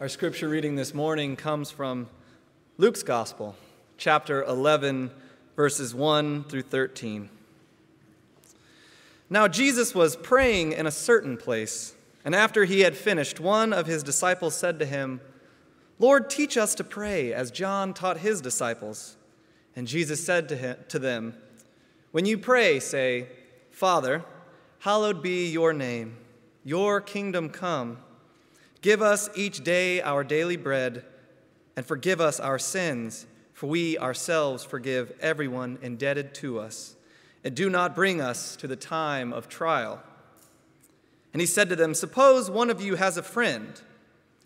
Our scripture reading this morning comes from Luke's Gospel, chapter 11, verses 1 through 13. Now Jesus was praying in a certain place, and after he had finished, one of his disciples said to him, "Lord, teach us to pray, as John taught his disciples." And Jesus said to them, "When you pray, say, 'Father, hallowed be your name, your kingdom come. Give us each day our daily bread, and forgive us our sins, for we ourselves forgive everyone indebted to us. And do not bring us to the time of trial.' And he said to them, 'Suppose one of you has a friend,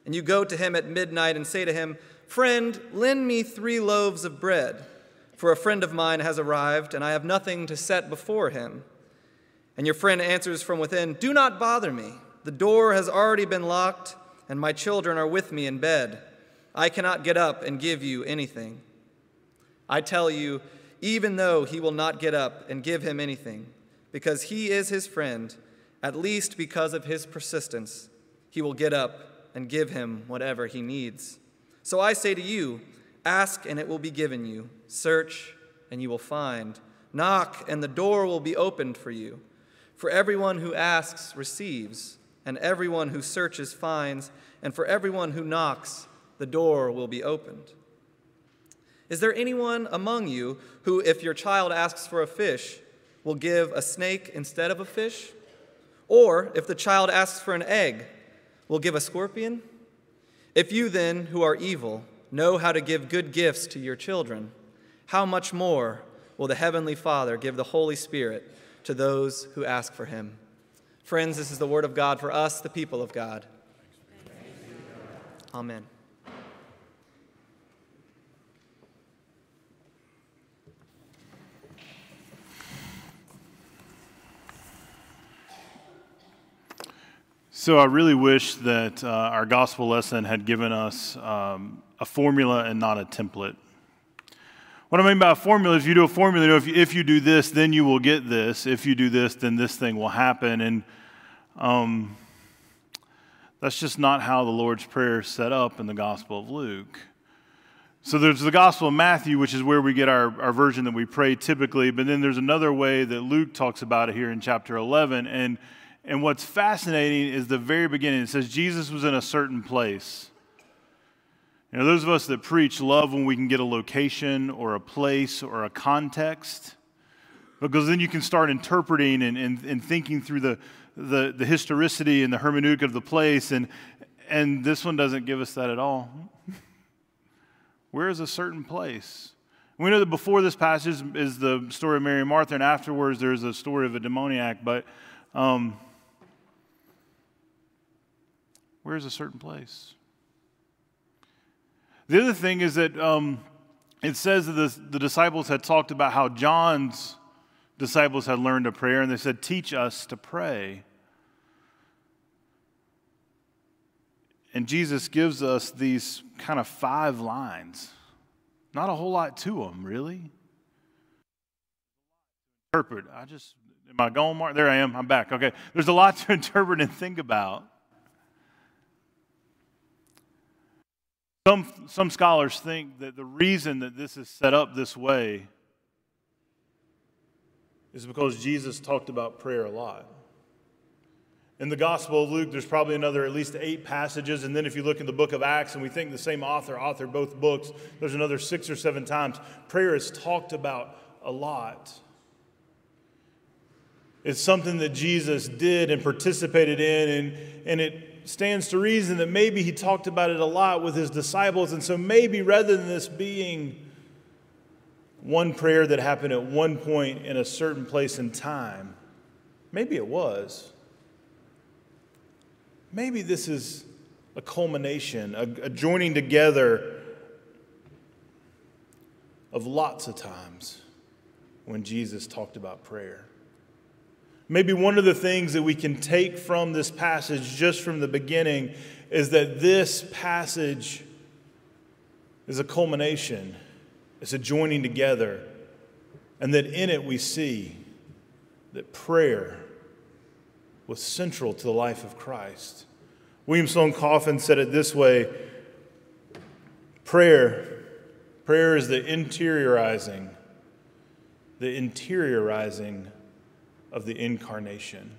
and you go to him at midnight and say to him, "Friend, lend me 3 loaves of bread, for a friend of mine has arrived, and I have nothing to set before him." And your friend answers from within, "Do not bother me. The door has already been locked, and my children are with me in bed. I cannot get up and give you anything." I tell you, even though he will not get up and give him anything, because he is his friend, at least because of his persistence, he will get up and give him whatever he needs. So I say to you, ask and it will be given you. Search and you will find. Knock and the door will be opened for you. For everyone who asks receives, and everyone who searches finds, and for everyone who knocks, the door will be opened. Is there anyone among you who, if your child asks for a fish, will give a snake instead of a fish? Or, if the child asks for an egg, will give a scorpion? If you then, who are evil, know how to give good gifts to your children, how much more will the Heavenly Father give the Holy Spirit to those who ask for him?" Friends, this is the word of God for us, the people of God. Amen. So I really wish that our gospel lesson had given us a formula and not a template. What I mean by a formula is you do a formula, you know, if you do this, then you will get this. If you do this, then this thing will happen. And that's just not how the Lord's Prayer is set up in the Gospel of Luke. So there's the Gospel of Matthew, which is where we get our version that we pray typically. But then there's another way that Luke talks about it here in chapter 11. And what's fascinating is the very beginning. It says Jesus was in a certain place. You know, those of us that preach love when we can get a location or a place or a context, because then you can start interpreting and thinking through the historicity and the hermeneutic of the place, and this one doesn't give us that at all. Where is a certain place? We know that before this passage is the story of Mary and Martha, and afterwards there's a story of a demoniac, but where is a certain place? The other thing is that it says that the disciples had talked about how John's disciples had learned a prayer, and they said, "Teach us to pray." And Jesus gives us these kind of 5 lines. Not a whole lot to them, really. Interpret. Am I going, Mark? There I am. I'm back. Okay. There's a lot to interpret and think about. Some scholars think that the reason that this is set up this way is because Jesus talked about prayer a lot. In the Gospel of Luke, there's probably another at least 8 passages, and then if you look in the book of Acts, and we think the same author authored both books, there's another 6 or 7 times. Prayer is talked about a lot. It's something that Jesus did and participated in, and it stands to reason that maybe he talked about it a lot with his disciples, and so maybe rather than this being one prayer that happened at one point in a certain place in time, maybe it was. Maybe this is a culmination, a joining together of lots of times when Jesus talked about prayer. Maybe one of the things that we can take from this passage just from the beginning is that this passage is a culmination. It's a joining together. And that in it we see that prayer was central to the life of Christ. William Sloan Coffin said it this way: prayer is the interiorizing of the incarnation.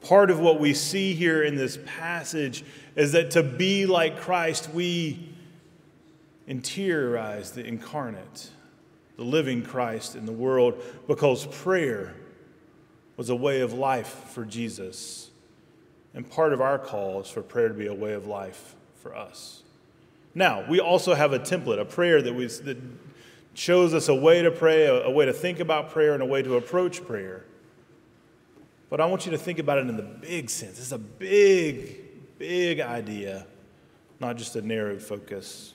Part of what we see here in this passage is that to be like Christ, we interiorize the incarnate, the living Christ in the world, because prayer was a way of life for Jesus. And part of our call is for prayer to be a way of life for us. Now, we also have a template, a prayer that shows us a way to pray, a way to think about prayer, and a way to approach prayer. But I want you to think about it in the big sense. It's a big, big idea, not just a narrow focus.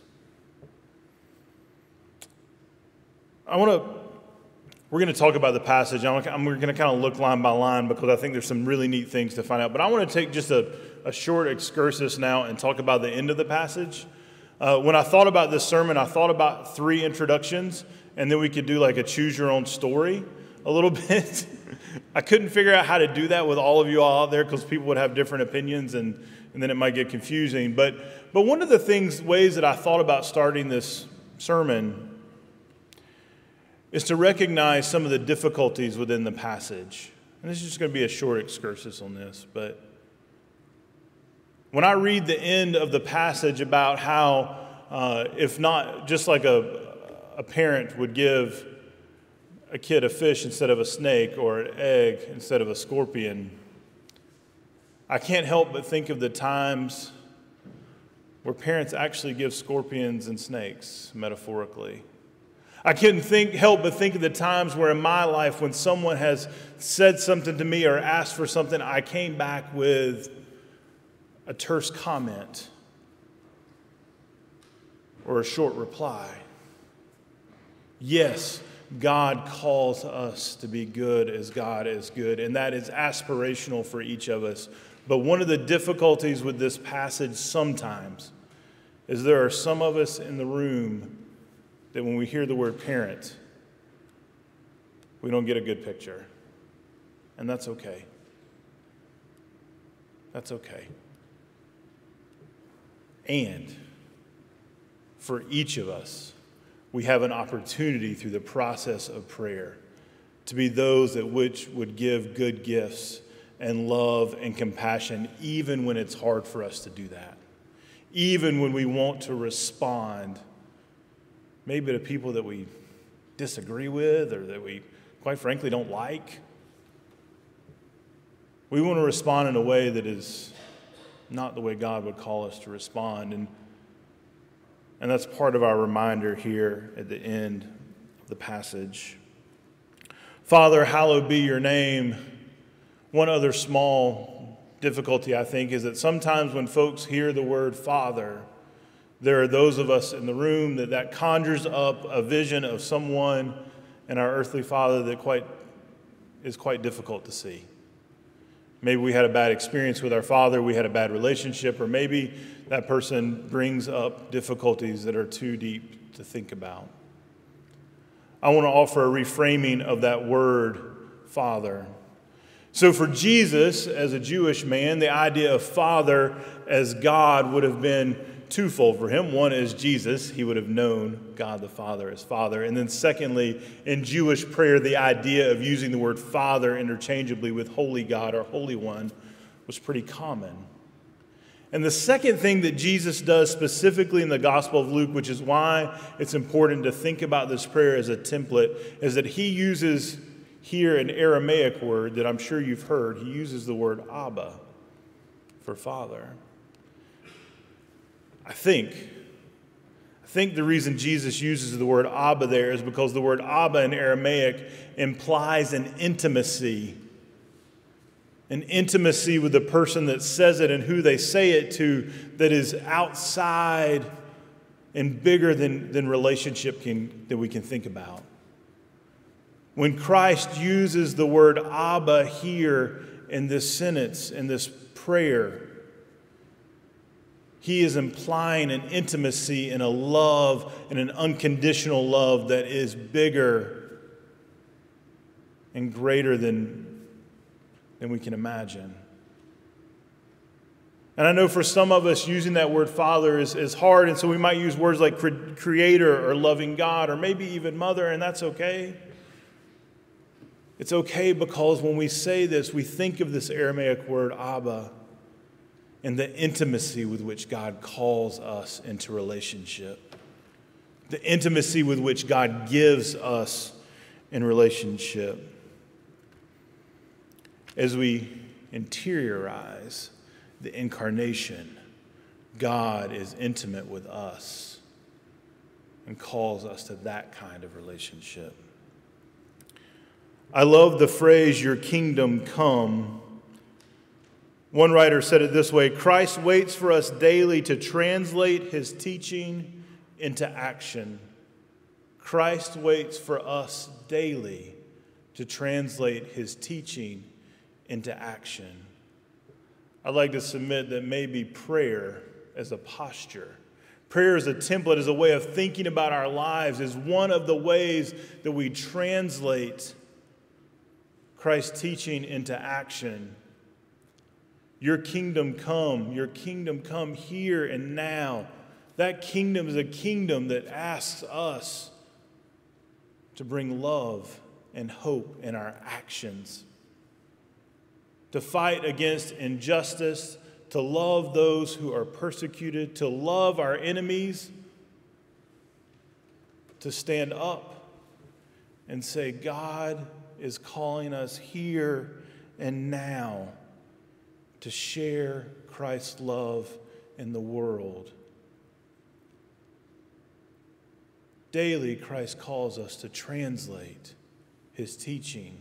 We're going to talk about the passage. I'm going to kind of look line by line because I think there's some really neat things to find out. But I want to take just a short excursus now and talk about the end of the passage. When I thought about this sermon, I thought about three introductions, and then we could do like a choose your own story a little bit. I couldn't figure out how to do that with all of you all out there because people would have different opinions, and then it might get confusing. But one of the ways that I thought about starting this sermon is to recognize some of the difficulties within the passage. And this is just going to be a short excursus on this, but when I read the end of the passage about how, if not just like a parent would give a kid a fish instead of a snake or an egg instead of a scorpion, I can't help but think of the times where parents actually give scorpions and snakes, metaphorically. I couldn't help but think of the times where in my life when someone has said something to me or asked for something, I came back with a terse comment or a short reply. Yes, God calls us to be good as God is good, and that is aspirational for each of us. But one of the difficulties with this passage sometimes is there are some of us in the room that when we hear the word parent, we don't get a good picture. And that's okay. That's okay. And for each of us, we have an opportunity through the process of prayer to be those that which would give good gifts and love and compassion, even when it's hard for us to do that. Even when we want to respond maybe to people that we disagree with or that we, quite frankly, don't like. We want to respond in a way that is not the way God would call us to respond. And that's part of our reminder here at the end of the passage. Father, hallowed be your name. One other small difficulty, I think, is that sometimes when folks hear the word Father, there are those of us in the room that conjures up a vision of someone and our earthly father that is quite difficult to see. Maybe we had a bad experience with our father, we had a bad relationship, or maybe that person brings up difficulties that are too deep to think about. I want to offer a reframing of that word, Father. So for Jesus, as a Jewish man, the idea of Father as God would have been twofold for him. One is Jesus. He would have known God the Father as Father. And then secondly, in Jewish prayer, the idea of using the word Father interchangeably with Holy God or Holy One was pretty common. And the second thing that Jesus does specifically in the Gospel of Luke, which is why it's important to think about this prayer as a template, is that he uses here an Aramaic word that I'm sure you've heard. He uses the word Abba for Father. I think the reason Jesus uses the word Abba there is because the word Abba in Aramaic implies an intimacy with the person that says it and who they say it to that is outside and bigger than relationship that we can think about. When Christ uses the word Abba here in this sentence, in this prayer, he is implying an intimacy and a love and an unconditional love that is bigger and greater than we can imagine. And I know for some of us, using that word father is hard, and so we might use words like creator or loving God or maybe even mother, and that's okay. It's okay because when we say this, we think of this Aramaic word Abba and the intimacy with which God calls us into relationship, the intimacy with which God gives us in relationship. As we interiorize the incarnation, God is intimate with us and calls us to that kind of relationship. I love the phrase, your kingdom come. One writer said it this way, Christ waits for us daily to translate his teaching into action. Christ waits for us daily to translate his teaching into action. I'd like to submit that maybe prayer as a posture, prayer as a template, as a way of thinking about our lives, is one of the ways that we translate Christ's teaching into action. Your kingdom come here and now. That kingdom is a kingdom that asks us to bring love and hope in our actions, to fight against injustice, to love those who are persecuted, to love our enemies, to stand up and say, God is calling us here and now to share Christ's love in the world. Daily, Christ calls us to translate his teaching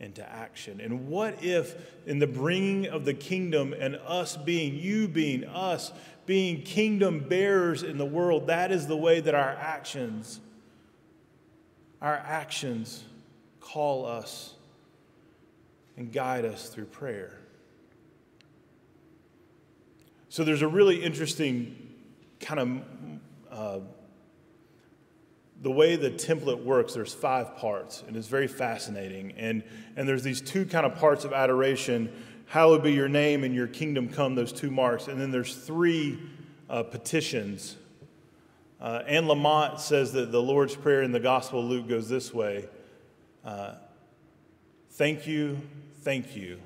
into action. And what if in the bringing of the kingdom and us being, you being, us being kingdom bearers in the world, that is the way that our actions call us and guide us through prayer. So there's a really interesting kind of, the way the template works, there's 5 parts, and it's very fascinating. And there's these 2 kind of parts of adoration, hallowed be your name and your kingdom come, those 2 marks. And then there's 3 petitions. Anne Lamott says that the Lord's Prayer in the Gospel of Luke goes this way. Thank you, thank you.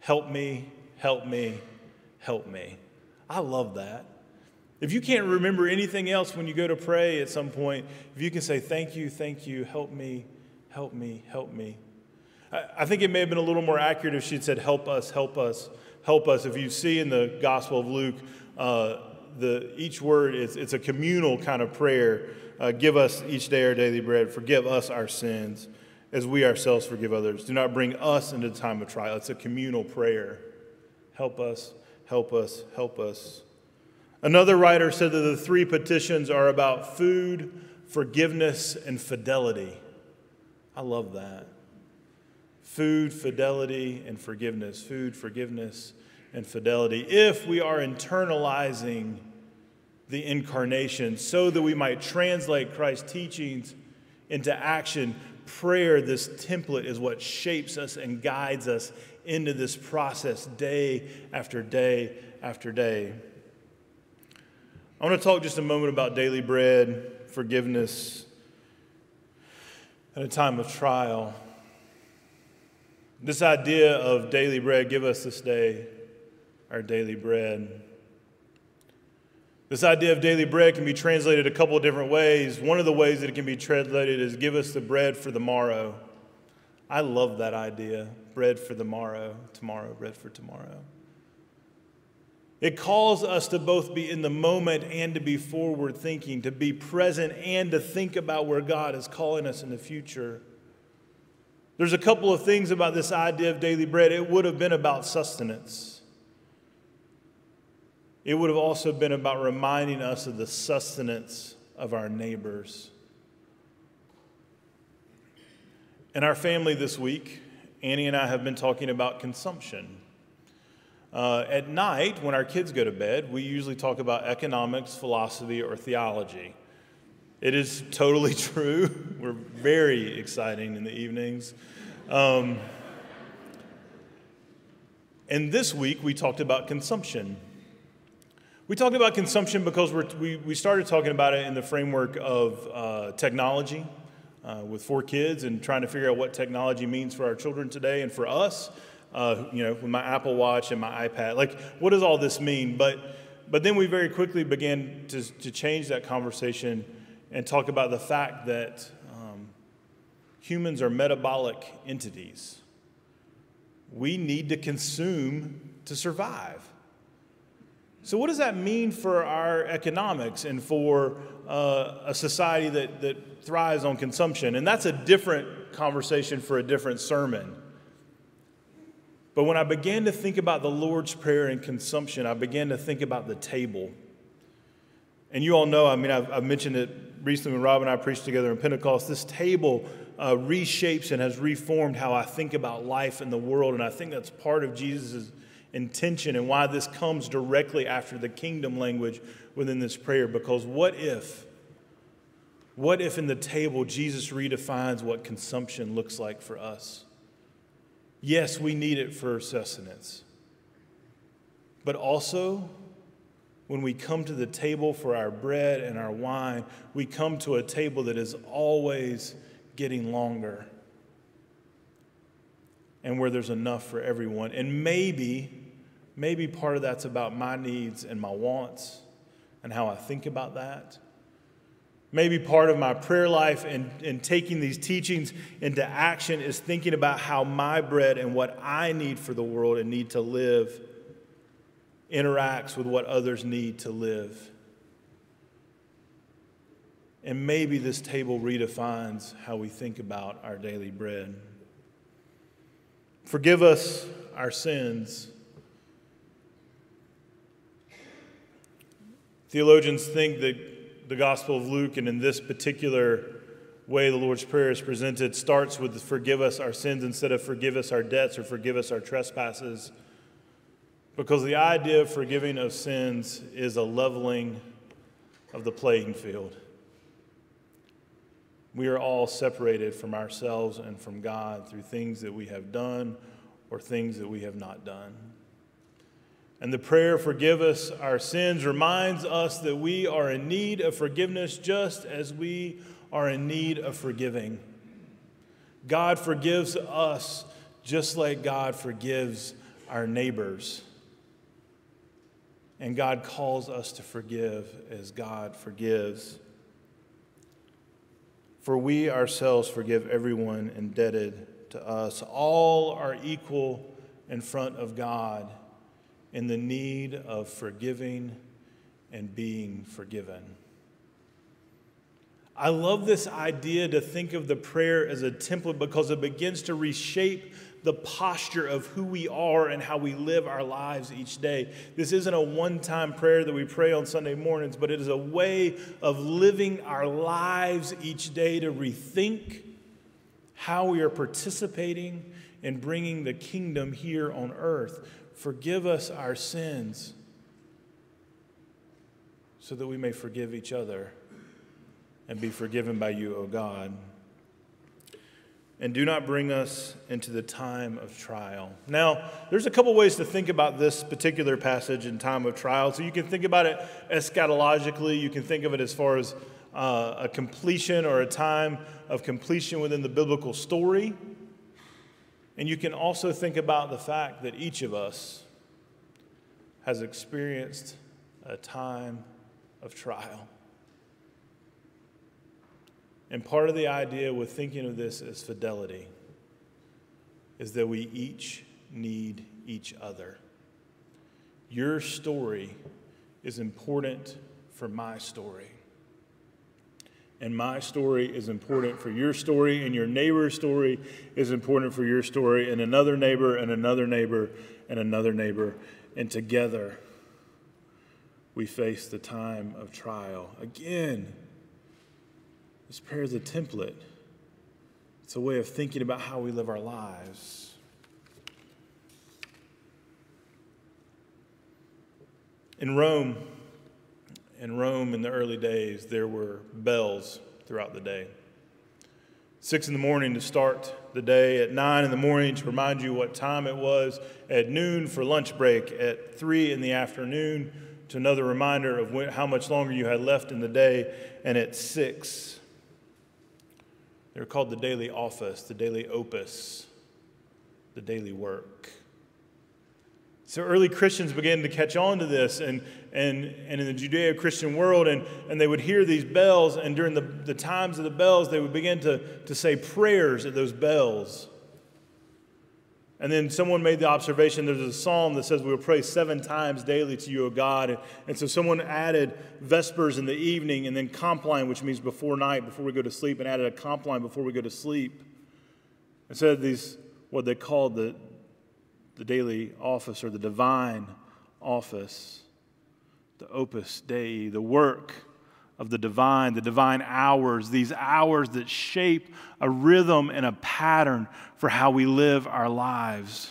Help me, help me, help me. I love that. If you can't remember anything else when you go to pray at some point, if you can say, thank you, help me, help me, help me. I think it may have been a little more accurate if she'd said, help us, help us, help us. If you see in the Gospel of Luke, each word, it's a communal kind of prayer. Give us each day our daily bread. Forgive us our sins as we ourselves forgive others. Do not bring us into the time of trial. It's a communal prayer. Help us, help us, help us. Another writer said that the 3 petitions are about food, forgiveness, and fidelity. I love that. Food, fidelity, and forgiveness. Food, forgiveness, and fidelity. If we are internalizing the incarnation so that we might translate Christ's teachings into action, prayer, this template, is what shapes us and guides us into this process day after day after day. I want to talk just a moment about daily bread, forgiveness, and a time of trial. This idea of daily bread, give us this day our daily bread. This idea of daily bread can be translated a couple of different ways. One of the ways that it can be translated is give us the bread for the morrow. I love that idea, bread for the morrow, tomorrow, bread for tomorrow. It calls us to both be in the moment and to be forward thinking, to be present and to think about where God is calling us in the future. There's a couple of things about this idea of daily bread. It would have been about sustenance. It would have also been about reminding us of the sustenance of our neighbors. In our family this week, Annie and I have been talking about consumption. At night, when our kids go to bed, we usually talk about economics, philosophy, or theology. It is totally true. We're very exciting in the evenings. And this week, we talked about consumption. We talked about consumption because we started talking about it in the framework of technology with four kids and trying to figure out what technology means for our children today and for us, with my Apple Watch and my iPad. Like, what does all this mean? But then we very quickly began to change that conversation and talk about the fact that humans are metabolic entities. We need to consume to survive. So what does that mean for our economics and for a society that thrives on consumption? And that's a different conversation for a different sermon. But when I began to think about the Lord's Prayer and consumption, I began to think about the table. And you all know, I mean, I've mentioned it recently when Rob and I preached together in Pentecost, this table reshapes and has reformed how I think about life and the world. And I think that's part of Jesus' intention and why this comes directly after the kingdom language within this prayer. Because what if in the table Jesus redefines what consumption looks like for us? Yes, we need it for sustenance. But also, when we come to the table for our bread and our wine, we come to a table that is always getting longer and where there's enough for everyone. And maybe part of that's about my needs and my wants and how I think about that. Maybe part of my prayer life and taking these teachings into action is thinking about how my bread and what I need for the world and need to live interacts with what others need to live. And maybe this table redefines how we think about our daily bread. Forgive us our sins. Theologians think that the Gospel of Luke, and in this particular way the Lord's Prayer is presented, starts with forgive us our sins instead of forgive us our debts or forgive us our trespasses. Because the idea of forgiving of sins is a leveling of the playing field. We are all separated from ourselves and from God through things that we have done or things that we have not done. And the prayer, forgive us our sins, reminds us that we are in need of forgiveness just as we are in need of forgiving. God forgives us just like God forgives our neighbors. And God calls us to forgive as God forgives. For we ourselves forgive everyone indebted to us. All are equal in front of God in the need of forgiving and being forgiven. I love this idea to think of the prayer as a template because it begins to reshape the posture of who we are and how we live our lives each day. This isn't a one-time prayer that we pray on Sunday mornings, but it is a way of living our lives each day to rethink how we are participating in bringing the kingdom here on earth. Forgive us our sins so that we may forgive each other and be forgiven by you, O God. And do not bring us into the time of trial. Now, there's a couple ways to think about this particular passage in time of trial. So you can think about it eschatologically. You can think of it as far as a completion or a time of completion within the biblical story. And you can also think about the fact that each of us has experienced a time of trial. And part of the idea with thinking of this as fidelity is that we each need each other. Your story is important for my story. And my story is important for your story, and your neighbor's story is important for your story, and another neighbor, and another neighbor, and another neighbor. And together, we face the time of trial again. This prayer is a template. It's a way of thinking about how we live our lives. In Rome in the early days, there were bells throughout the day. 6 in the morning to start the day, at 9 in the morning to remind you what time it was, at noon for lunch break, at 3 in the afternoon to another reminder of how much longer you had left in the day, and at 6. They're called the daily office, the daily opus, the daily work. So early Christians began to catch on to this and in the Judeo-Christian world, and they would hear these bells, and during the times of the bells, they would begin to say prayers at those bells. And then someone made the observation, there's a psalm that says, we will pray 7 times daily to you, O God. And so someone added Vespers in the evening and then compline, which means before night, before we go to sleep, and added a compline before we go to sleep. And so these, what they called the daily office, or the divine office, the opus dei, the work of the divine hours, these hours that shape a rhythm and a pattern for how we live our lives.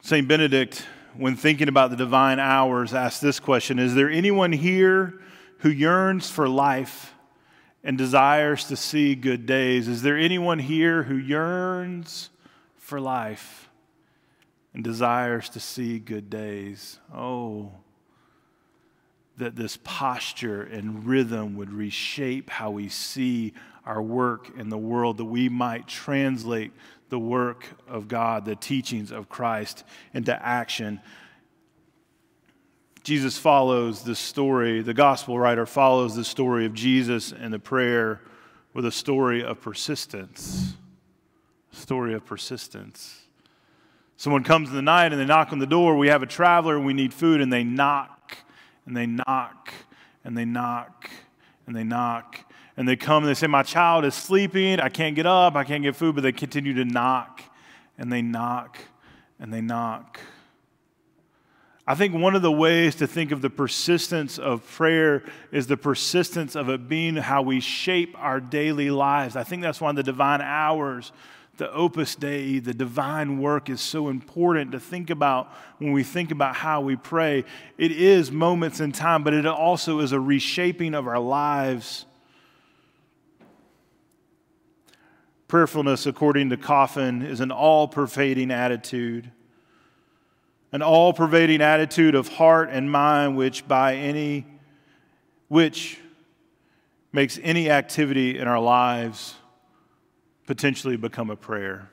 Saint Benedict, when thinking about the divine hours, asked this question: is there anyone here who yearns for life and desires to see good days? Is there anyone here who yearns for life and desires to see good days? Oh, that this posture and rhythm would reshape how we see our work in the world, that we might translate the work of God, the teachings of Christ, into action. Jesus follows this story, the gospel writer follows the story of Jesus and the prayer with a story of persistence. Story of persistence. Someone comes in the night and they knock on the door. We have a traveler and we need food, and they knock and they knock and they knock and they knock. And they come and they say, my child is sleeping, I can't get up, I can't get food, but they continue to knock and they knock and they knock. I think one of the ways to think of the persistence of prayer is the persistence of it being how we shape our daily lives. I think that's why the divine hours, the opus dei, the divine work is so important to think about when we think about how we pray. It is moments in time, but it also is a reshaping of our lives. Prayerfulness, according to Coffin, is an all-pervading attitude. An all-pervading attitude of heart and mind which makes any activity in our lives potentially become a prayer.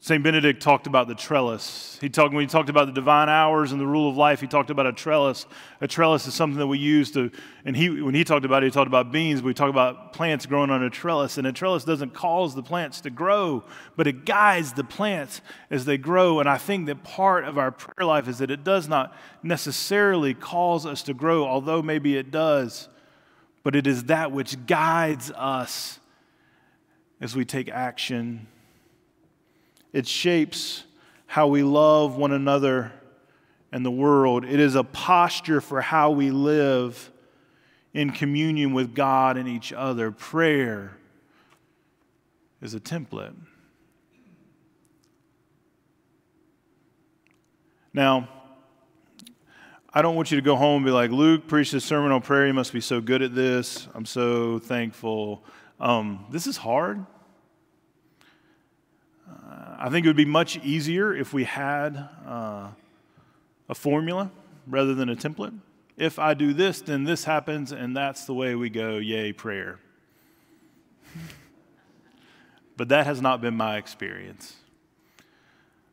St. Benedict talked about the trellis. When he talked about the divine hours and the rule of life, he talked about a trellis. A trellis is something that we use to, and when he talked about it, he talked about beans, but we talk about plants growing on a trellis. And a trellis doesn't cause the plants to grow, but it guides the plants as they grow. And I think that part of our prayer life is that it does not necessarily cause us to grow, although maybe it does, but it is that which guides us as we take action. It shapes how we love one another and the world. It is a posture for how we live in communion with God and each other. Prayer is a template. Now, I don't want you to go home and be like, Luke preached a sermon on prayer. You must be so good at this. I'm so thankful. This is hard. I think it would be much easier if we had a formula rather than a template. If I do this, then this happens, and that's the way we go, yay, prayer. But that has not been my experience.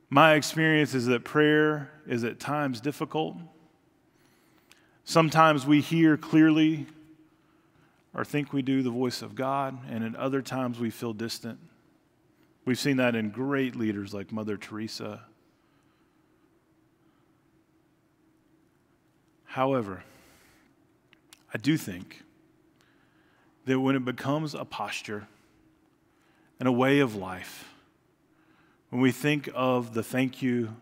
My experience is that prayer is at times difficult. Sometimes we hear clearly or think we do the voice of God, and at other times we feel distant. We've seen that in great leaders like Mother Teresa. However, I do think that when it becomes a posture and a way of life, when we think of the thank you,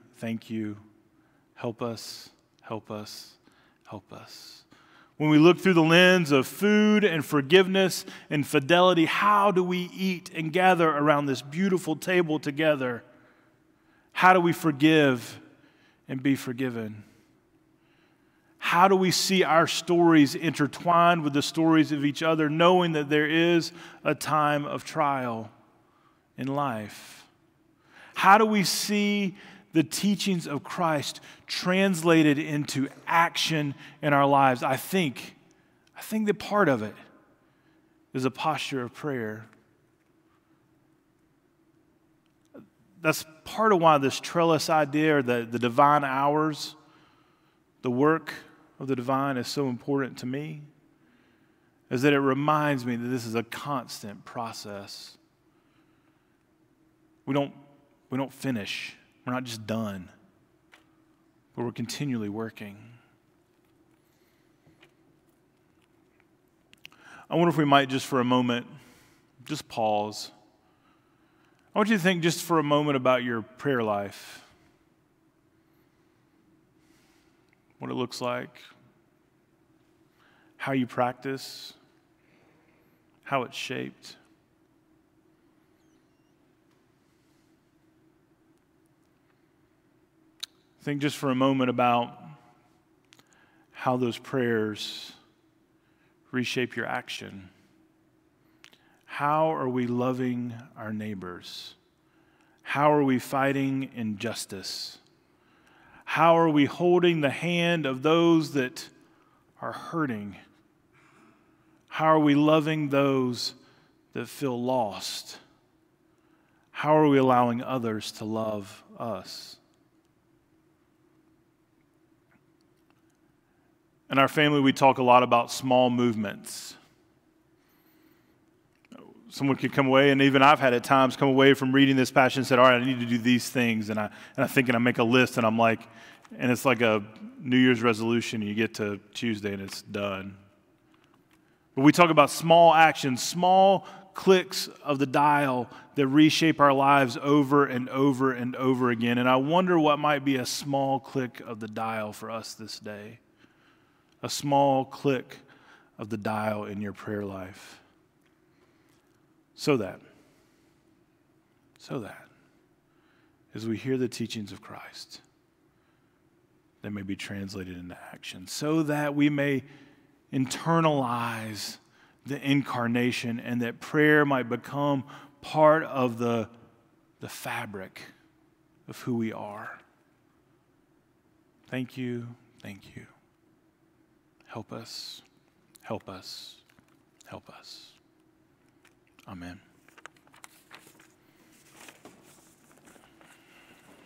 help us, help us, help us. When we look through the lens of food and forgiveness and fidelity, how do we eat and gather around this beautiful table together? How do we forgive and be forgiven? How do we see our stories intertwined with the stories of each other, knowing that there is a time of trial in life? How do we see the teachings of Christ translated into action in our lives? I think that part of it is a posture of prayer. That's part of why this trellis idea, or the divine hours, the work of the divine, is so important to me, is that it reminds me that this is a constant process. We don't finish. We're not just done, but we're continually working. I wonder if we might just for a moment, just pause. I want you to think just for a moment about your prayer life, what it looks like, how you practice, how it's shaped. Think just for a moment about how those prayers reshape your action. How are we loving our neighbors? How are we fighting injustice? How are we holding the hand of those that are hurting? How are we loving those that feel lost? How are we allowing others to love us? In our family, we talk a lot about small movements. Someone could come away, and even I've had at times come away from reading this passage and said, all right, I need to do these things. And I make a list, and I'm like, and it's like a New Year's resolution, and you get to Tuesday, and it's done. But we talk about small actions, small clicks of the dial that reshape our lives over and over and over again. And I wonder what might be a small click of the dial for us this day. A small click of the dial in your prayer life. So that, as we hear the teachings of Christ, they may be translated into action, so that we may internalize the incarnation, and that prayer might become part of the fabric of who we are. Thank you, thank you. Help us, help us, help us. Amen.